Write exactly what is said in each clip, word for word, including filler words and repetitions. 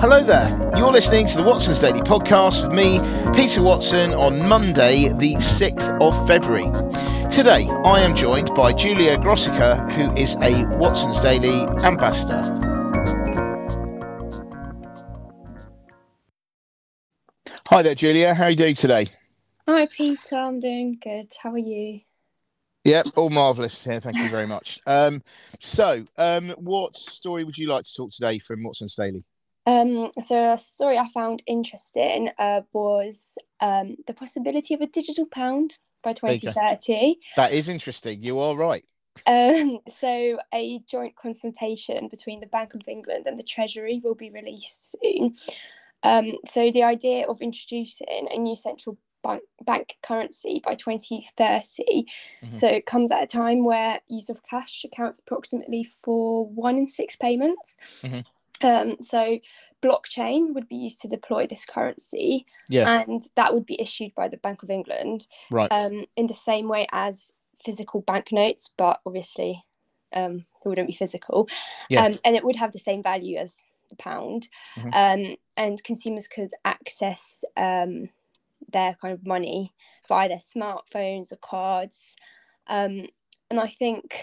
Hello there, you're listening to the Watson's Daily Podcast with me, Peter Watson, on Monday the sixth of February. Today I am joined by Julia Grossica, who is a Watson's Daily ambassador. Hi there Julia, how are you doing today? Hi Peter, I'm doing good, how are you? Yep, all marvellous here, yeah, thank you very much. Um, so, um, what story would you like to talk today from Watson's Daily? Um, so a story I found interesting uh, was um, the possibility of a digital pound by twenty thirty. That is interesting. You are right. Um, so a joint consultation between the Bank of England and the Treasury will be released soon. Um, so the idea of introducing a new central bank, bank currency by twenty thirty. Mm-hmm. So it comes at a time where use of cash accounts approximately for one in six payments. Mm-hmm. Um, so blockchain would be used to deploy this currency, yeah. and that would be issued by the Bank of England, right. um, in the same way as physical banknotes, but obviously um, it wouldn't be physical, yeah. um, and it would have the same value as the pound, mm-hmm. um, and consumers could access um, their kind of money via their smartphones or cards, um, and I think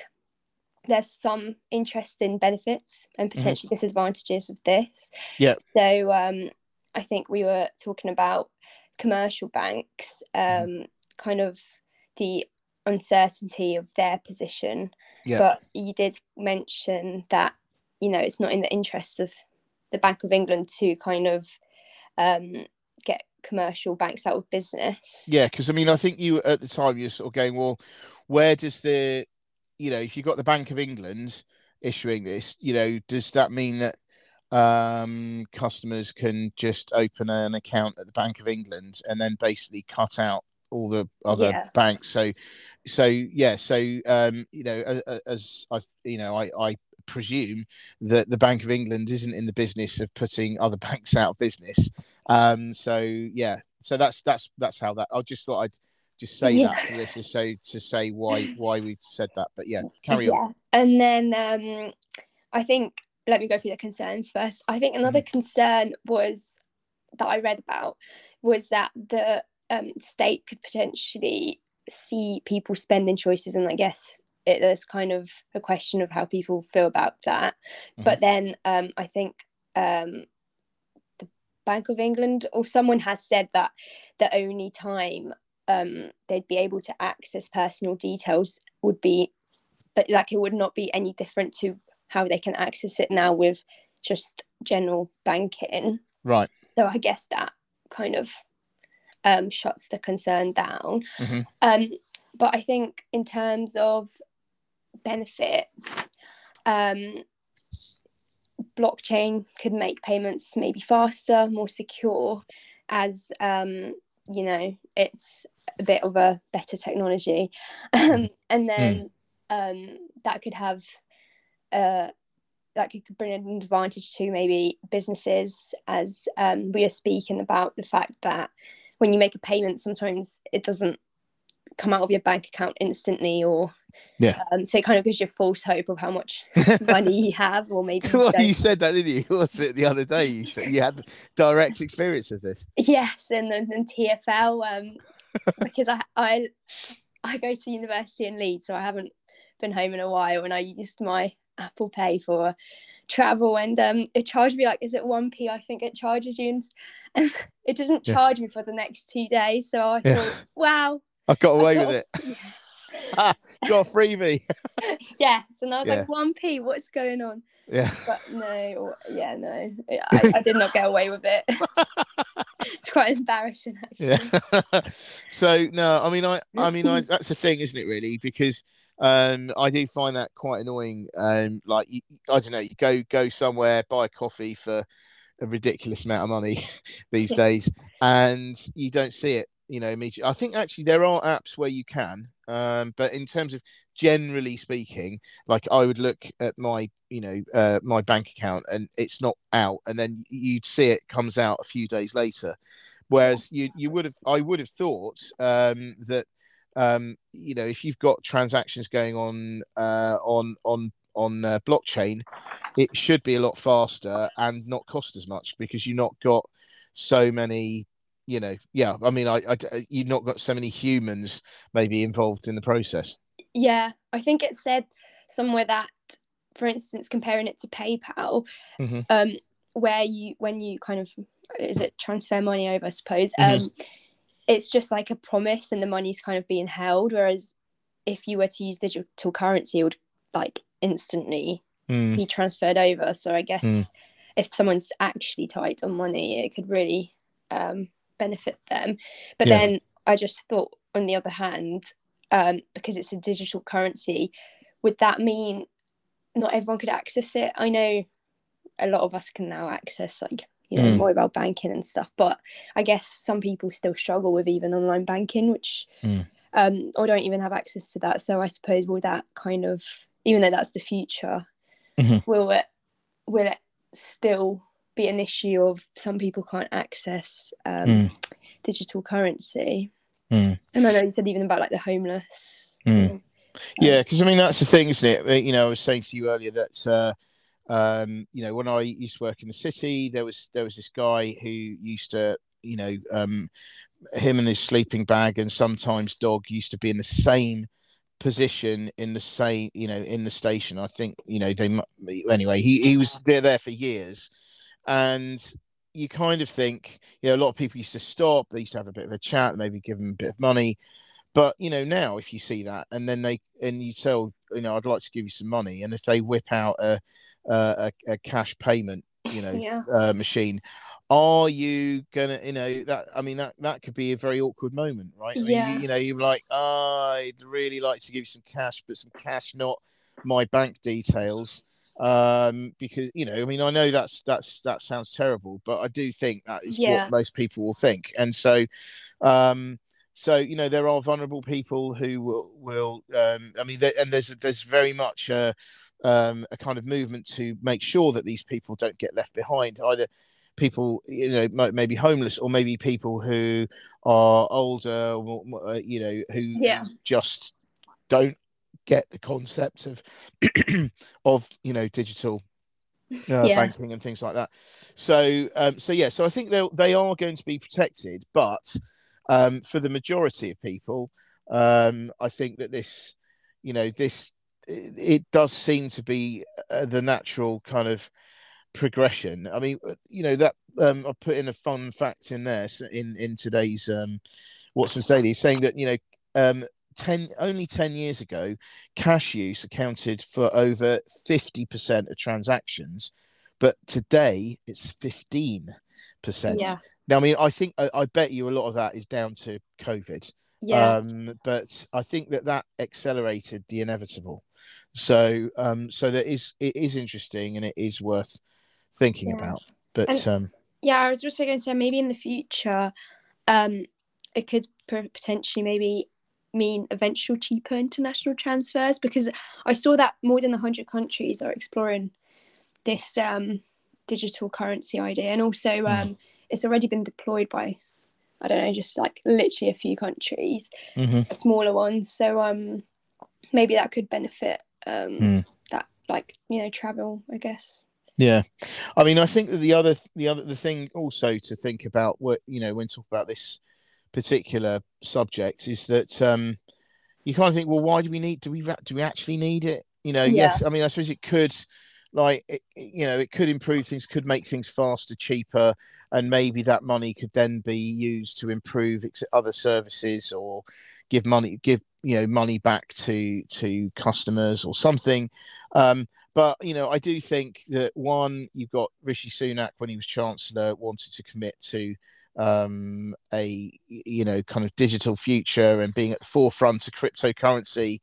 there's some interesting benefits and potentially mm-hmm. disadvantages of this. Yeah. So um, I think we were talking about commercial banks, um, mm-hmm. kind of the uncertainty of their position. Yeah. But you did mention that, you know, it's not in the interests of the Bank of England to kind of um, get commercial banks out of business. Yeah, because, I mean, I think you at the time you're sort of going, well, where does the... you know, if you've got the Bank of England issuing this, you know, does that mean that um, customers can just open an account at the Bank of England and then basically cut out all the other yeah. banks? So, so yeah, so, um, you know, as, as I, you know, I, I presume that the Bank of England isn't in the business of putting other banks out of business. Um, so, yeah, so that's, that's, that's how that, I just thought I'd, Just say yeah. that for this is so to say why why we said that. But yeah, carry yeah. on. And then um, I think let me go through the concerns first. I think another mm-hmm. concern was that I read about was that the um, state could potentially see people spending choices, and I guess it is kind of a question of how people feel about that. Mm-hmm. But then um, I think um, the Bank of England or someone has said that the only time Um, they'd be able to access personal details would be like it would not be any different to how they can access it now with just general banking. Right. So I guess that kind of um, shuts the concern down. Mm-hmm. Um, but I think in terms of benefits, um, blockchain could make payments maybe faster, more secure, as um, you know, it's a bit of a better technology. Um, and then mm. um, that could have, uh, that could bring an advantage to maybe businesses, as um, we are speaking about the fact that when you make a payment, sometimes it doesn't come out of your bank account instantly, or yeah. Um, so it kind of gives you false hope of how much money you have, or maybe well, you, you said that, didn't you? Was it the other day? You said you had direct experience of this. Yes, and then and T F L, um, because I, I I go to university in Leeds, so I haven't been home in a while, and I used my Apple Pay for travel, and um, it charged me like, is it one p? I think it charges you, and it didn't charge yeah. me for the next two days. So I yeah. thought, wow, I got away I got, with it. Yeah. Ah, got a freebie. Yes, and I was yeah. like, one p, what's going on? Yeah. But no, or, yeah, no, I, I did not get away with it. It's quite embarrassing, actually. Yeah. So no, I mean, I, I mean, I, that's the thing, isn't it? Really, because um, I do find that quite annoying. Um, like, you, I don't know, you go go somewhere, buy coffee for a ridiculous amount of money these yeah. days, and you don't see it. You know, immediately. I think actually there are apps where you can, um, but in terms of generally speaking, like I would look at my, you know, uh, my bank account and it's not out, and then you'd see it comes out a few days later. Whereas you, you would have, I would have thought um, that, um, you know, if you've got transactions going on uh, on on on uh, blockchain, it should be a lot faster and not cost as much, because you've not got so many, you know, yeah, I mean, I, I, you've not got so many humans maybe involved in the process. Yeah, I think it said somewhere that, for instance, comparing it to PayPal, mm-hmm. um, where you, when you kind of, is it transfer money over, I suppose, mm-hmm. um, it's just like a promise and the money's kind of being held, whereas if you were to use digital currency, it would like instantly mm. be transferred over. So I guess mm. if someone's actually tight on money, it could really um, benefit them. But yeah. then I just thought, on the other hand, um, because it's a digital currency, would that mean not everyone could access it? I know a lot of us can now access, like, you know, mm. mobile banking and stuff, but I guess some people still struggle with even online banking, which mm. um, or don't even have access to that. So I suppose, will that kind of, even though that's the future, mm-hmm. will it will it still be an issue of some people can't access um, mm. digital currency? Mm. And I know you said even about like the homeless. Mm. Um, yeah, because I mean, that's the thing, isn't it? You know, I was saying to you earlier that. Uh, Um, you know, when I used to work in the city, there was there was this guy who used to, you know, um, him and his sleeping bag and sometimes dog used to be in the same position in the same, you know, in the station. I think, you know, they anyway. He he was there there for years, and you kind of think, you know, a lot of people used to stop. They used to have a bit of a chat, maybe give them a bit of money. But, you know, now if you see that and then they and you tell, you know, I'd like to give you some money. And if they whip out a a, a cash payment, you know, yeah. uh, machine, are you going to, you know, that I mean, that, that could be a very awkward moment, right? I yeah. mean, you, you know, you're like, oh, I'd really like to give you some cash, but some cash, not my bank details. Um, because, you know, I mean, I know that's that's that sounds terrible, but I do think that is yeah. what most people will think. And so, um So, you know, there are vulnerable people who will, will um, I mean, there, and there's there's very much a, um, a kind of movement to make sure that these people don't get left behind, either people, you know, maybe homeless or maybe people who are older, or, you know, who yeah. just don't get the concept of, of you know, digital uh, yeah. banking and things like that. So, um, so yeah, so I think they they are going to be protected, but... Um, for the majority of people, um, I think that this, you know, this, it, it does seem to be uh, the natural kind of progression. I mean, you know, that um, I put in a fun fact in there in, in today's um, Watson's Daily, saying that, you know, um, ten, only ten years ago, cash use accounted for over fifty percent of transactions, but today it's fifteen percent. Yeah. Now, I mean, I think I, I bet you a lot of that is down to COVID. Yeah. Um, but I think that that accelerated the inevitable. So, um, so that is it is interesting and it is worth thinking yeah. about. But and, um, yeah, I was also going to say maybe in the future, um, it could potentially maybe mean eventual cheaper international transfers, because I saw that more than one hundred countries are exploring this. Um, digital currency idea, and also um mm. it's already been deployed by I don't know just like literally a few countries, mm-hmm. smaller ones, so um maybe that could benefit um mm. that, like, you know, travel, I guess. Yeah, I mean, I think that the other the other the thing also to think about, what you know, when talking about this particular subject, is that um you kind of think, well, why do we need do we do we actually need it, you know? Yeah. Yes, I mean, I suppose it could, like, it, you know, it could improve things, could make things faster, cheaper, and maybe that money could then be used to improve other services or give money, give, you know, money back to to customers or something. Um, but, you know, I do think that, one, you've got Rishi Sunak, when he was Chancellor, wanted to commit to um, a, you know, kind of digital future and being at the forefront of cryptocurrency.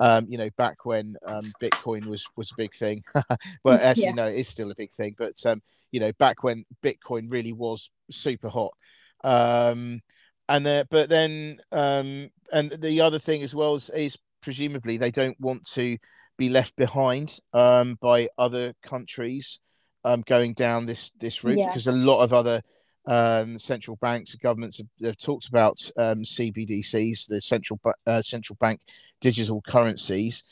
Um, you know, back when um, Bitcoin was, was a big thing, but actually, yeah. no, it is still a big thing. But, um, you know, back when Bitcoin really was super hot. Um, and uh, But then, um, and the other thing as well is, is presumably they don't want to be left behind um, by other countries um, going down this, this route, yeah. because a lot of other um, central banks and governments have, have talked about um, C B D Cs, the central, uh, central bank digital currencies,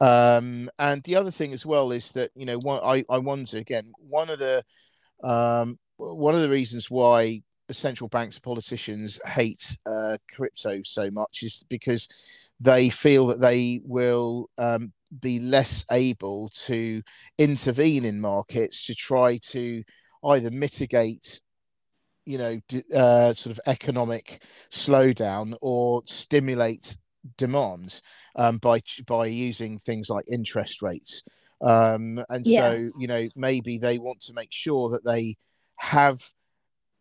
Um, and the other thing as well is that, you know, one, I, I wonder, again, one of the um, one of the reasons why the central banks, politicians hate uh, crypto so much is because they feel that they will um, be less able to intervene in markets to try to either mitigate, you know, uh, sort of economic slowdown or stimulate demands um, by by using things like interest rates. Um, and yeah. so, you know, maybe they want to make sure that they have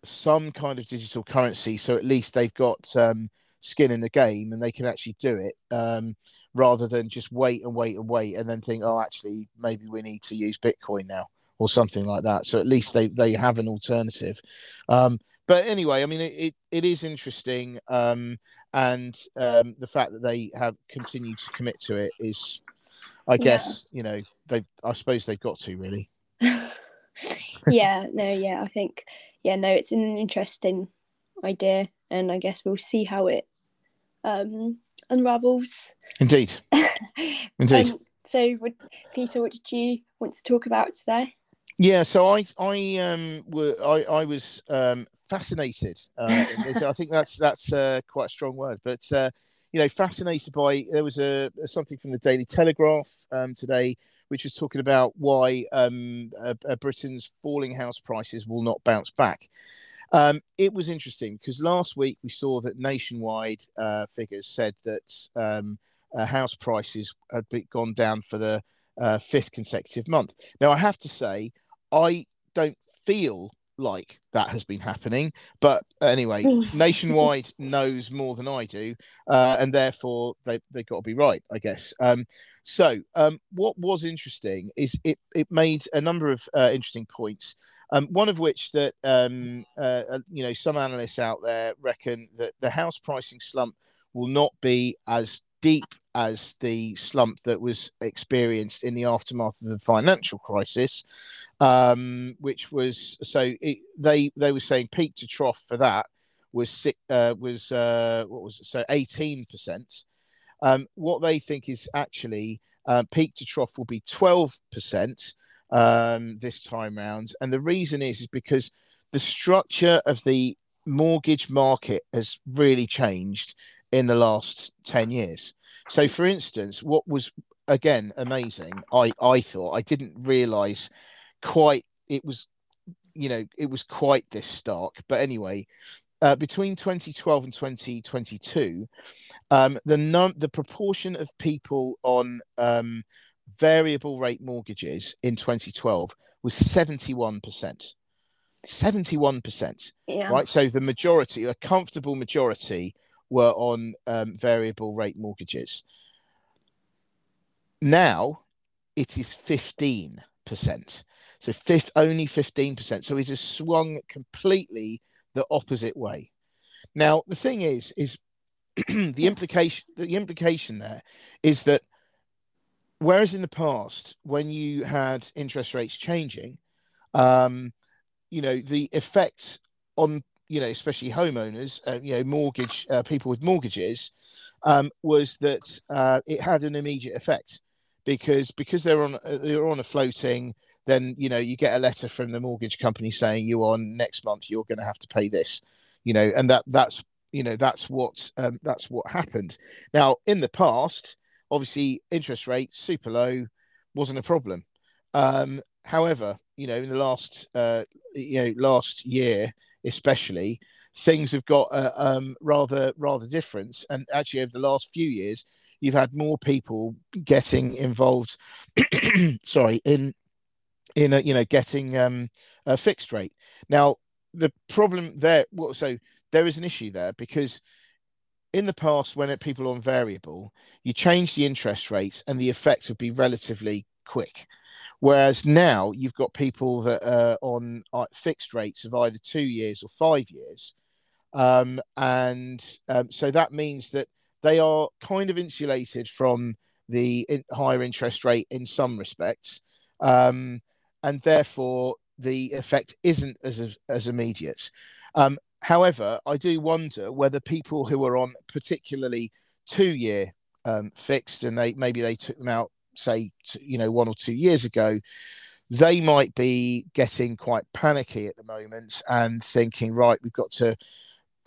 some kind of digital currency, so at least they've got um, skin in the game and they can actually do it, um, rather than just wait and wait and wait and then think, oh, actually, maybe we need to use Bitcoin now or something like that. So at least they, they have an alternative. Um, but anyway, I mean, it, it, it is interesting. Um, and um, the fact that they have continued to commit to it is, I guess, yeah. you know, they I suppose they've got to really. yeah, no, yeah, I think, yeah, no, it's an interesting idea. And I guess we'll see how it um, unravels. Indeed. Indeed. Um, so, would, Peter, what did you want to talk about today? Yeah, so I I um were I I was um fascinated. Uh, I think that's that's uh, quite a strong word, but uh, you know, fascinated by there was a something from the Daily Telegraph um, today, which was talking about why um uh, uh, Britain's falling house prices will not bounce back. Um, it was interesting because last week we saw that Nationwide uh, figures said that um, uh, house prices had been, gone down for the uh, fifth consecutive month. Now, I have to say, I don't feel like that has been happening. But anyway, Nationwide knows more than I do. Uh, and therefore, they, they've got to be right, I guess. Um, so um, what was interesting is it, it made a number of uh, interesting points. Um, one of which that, um, uh, you know, some analysts out there reckon that the house pricing slump will not be as deep as the slump that was experienced in the aftermath of the financial crisis, um, which was so it, they they were saying peak to trough for that was six, uh, was uh, what was it? So eighteen percent. Um, what they think is actually uh, peak to trough will be twelve percent. Um, this time round, and the reason is is because the structure of the mortgage market has really changed in the last ten years. So, for instance, what was again amazing, I I thought I didn't realise quite it was, you know, it was quite this stark. But anyway, uh, between twenty twelve and twenty twenty-two, um, the num the proportion of people on um, variable rate mortgages in twenty twelve was seventy-one percent. seventy-one percent, yeah. Right? So the majority, a comfortable majority, were on um, variable rate mortgages. Now it is fifteen percent. So fifth, only fifteen percent. So it has swung completely the opposite way. Now, the thing is, is the implication, the implication there is that whereas in the past, when you had interest rates changing, um, you know, the effects on, you know, especially homeowners, uh, you know, mortgage uh, people with mortgages, um, was that uh, it had an immediate effect because because they're on they're on a floating. Then, you know, you get a letter from the mortgage company saying you are next month you're going to have to pay this, you know, and that that's you know that's what um, that's what happened. Now, in the past, obviously, interest rate super low wasn't a problem. Um, however, you know, in the last, uh, you know, last year especially, things have got uh, um, rather rather different. And actually, over the last few years, you've had more people getting involved. sorry, in in a, you know getting um, a fixed rate. Now, the problem there, well, so there is an issue there because in the past, when people on variable, you change the interest rates and the effects would be relatively quick. Whereas now you've got people that are on fixed rates of either two years or five years. Um, and um, so that means that they are kind of insulated from the in higher interest rate in some respects. Um, and therefore, the effect isn't as, as immediate. Um, However, I do wonder whether people who are on particularly two-year um, fixed and they maybe they took them out say, you know, one or two years ago, they might be getting quite panicky at the moment and thinking, right, we've got to,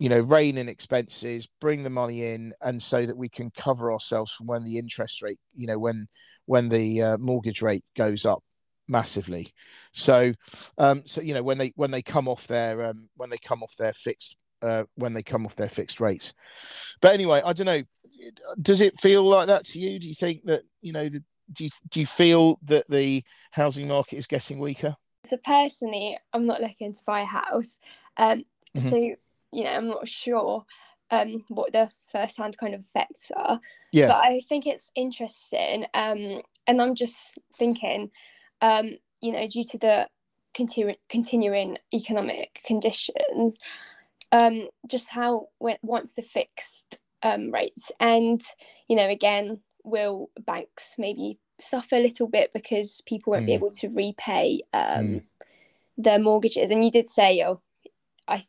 you know, rein in expenses, bring the money in, and so that we can cover ourselves from when the interest rate, you know, when when the uh, mortgage rate goes up massively. So, um, so you know, when they when they come off their um, when they come off their fixed uh, when they come off their fixed rates. But anyway, I don't know. Does it feel like that to you? Do you think that, you know, the, do you, do you feel that the housing market is getting weaker? So personally, I'm not looking to buy a house. Um, mm-hmm. So, you know, I'm not sure um, what the first-hand kind of effects are. Yeah. But I think it's interesting. Um, and I'm just thinking, um, you know, due to the continu- continuing economic conditions, um, just how when, once the fixed um, rates end, you know, again, will banks maybe suffer a little bit because people won't mm. be able to repay um, mm. their mortgages? And you did say, oh, I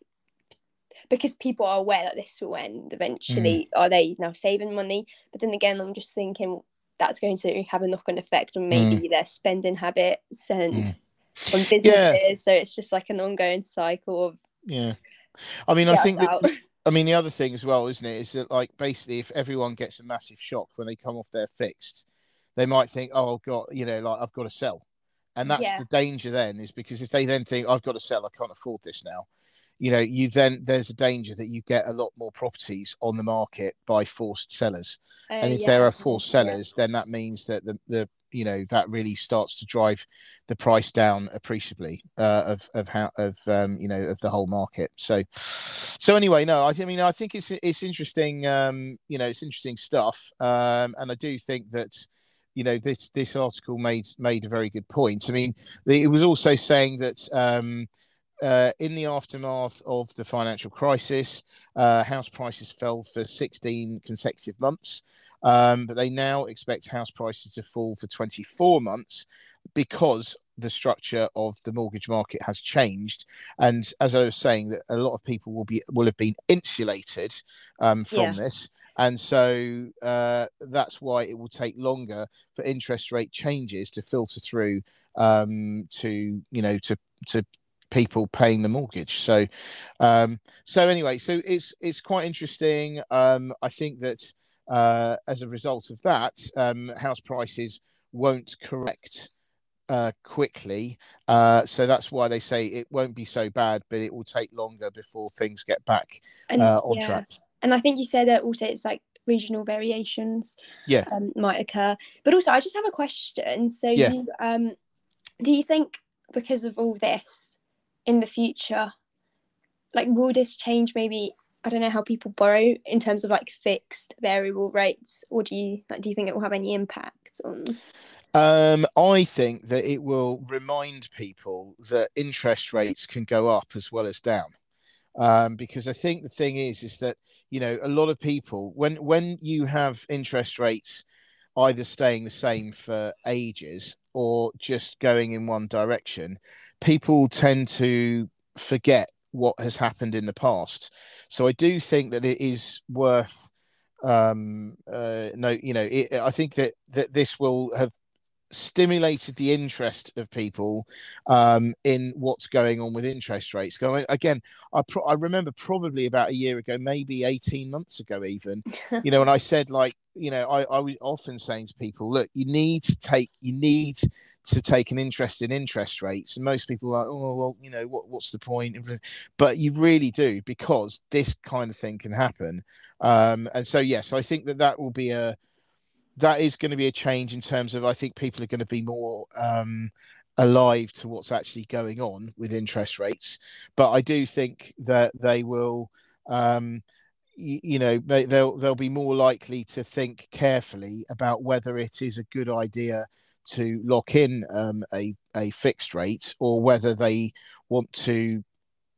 because people are aware that this will end eventually, mm. are they now saving money? But then again, I'm just thinking that's going to have a knock-on effect on maybe mm. their spending habits and mm. on businesses. Yeah. So it's just like an ongoing cycle of yeah. I mean, I think that. I mean, the other thing as well, isn't it, is that, like, basically if everyone gets a massive shock when they come off their fixed, they might think, oh, God, you know, like, I've got to sell. And that's yeah. the danger then, is because if they then think, I've got to sell, I can't afford this now, you know, you then there's a danger that you get a lot more properties on the market by forced sellers. Uh, and if yeah. there are forced sellers, yeah. then that means that the, the you know, that really starts to drive the price down appreciably uh, of of how of um, you know of the whole market. So, so anyway, no, I, th- I mean, I think it's it's interesting. Um, you know, it's interesting stuff, um, and I do think that, you know, this this article made made a very good point. I mean, the, it was also saying that um, uh, in the aftermath of the financial crisis, uh, house prices fell for sixteen consecutive months. Um, but they now expect house prices to fall for twenty-four months because the structure of the mortgage market has changed. And as I was saying, that a lot of people will be will have been insulated um, from yeah. this. And so uh, that's why it will take longer for interest rate changes to filter through um, to, you know, to to people paying the mortgage. So um, so anyway, so it's it's quite interesting. Um, I think that. Uh, as a result of that, um, house prices won't correct uh, quickly. Uh, so that's why they say it won't be so bad, but it will take longer before things get back and, uh, on yeah. track. And I think you said that also it's like regional variations yeah. um, might occur. But also, I just have a question. So yeah. you, um, do you think because of all this in the future, like, will this change maybe... I don't know how people borrow in terms of like fixed variable rates, or do you like, do you think it will have any impact on? Um, I think that it will remind people that interest rates can go up as well as down, um, because I think the thing is, is that, you know, a lot of people, when when you have interest rates either staying the same for ages or just going in one direction, people tend to forget what has happened in the past. So I do think that it is worth um uh, no you know it, I think that that this will have stimulated the interest of people um in what's going on with interest rates. Again, I pro- I remember probably about a year ago, maybe eighteen months ago even, you know, and I said, like, you know, I, I was often saying to people, look, you need to take you need to take an interest in interest rates, and most people are like, oh well, you know, what what's the point? But you really do, because this kind of thing can happen. Um and so yes, I think that that will be a that is going to be a change in terms of, I think people are going to be more um, alive to what's actually going on with interest rates. But I do think that they will, um, y- you know, they, they'll they'll be more likely to think carefully about whether it is a good idea to lock in um, a a fixed rate, or whether they want to,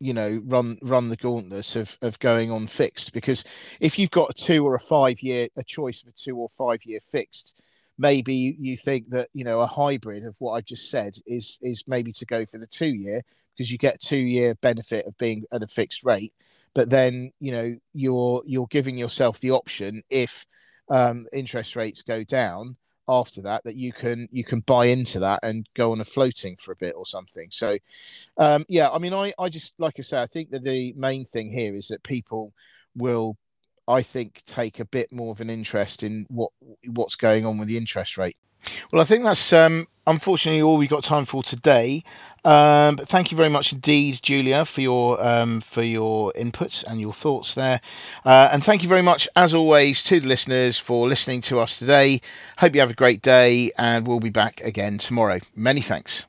you know, run run the gauntlet of of going on fixed. Because if you've got a two or a five year a choice of a two or five year fixed, maybe you think that, you know, a hybrid of what I just said is is maybe to go for the two year because you get two year benefit of being at a fixed rate. But then, you know, you're you're giving yourself the option, if um, interest rates go down, after that that you can you can buy into that and go on a floating for a bit or something. So um yeah, I mean, I I just, like I say, I think that the main thing here is that people will, I think, take a bit more of an interest in what what's going on with the interest rate. Well, I think that's um, unfortunately all we've got time for today. Um, but thank you very much indeed, Julia, for your um, for your inputs and your thoughts there. Uh, and thank you very much, as always, to the listeners for listening to us today. Hope you have a great day, and we'll be back again tomorrow. Many thanks.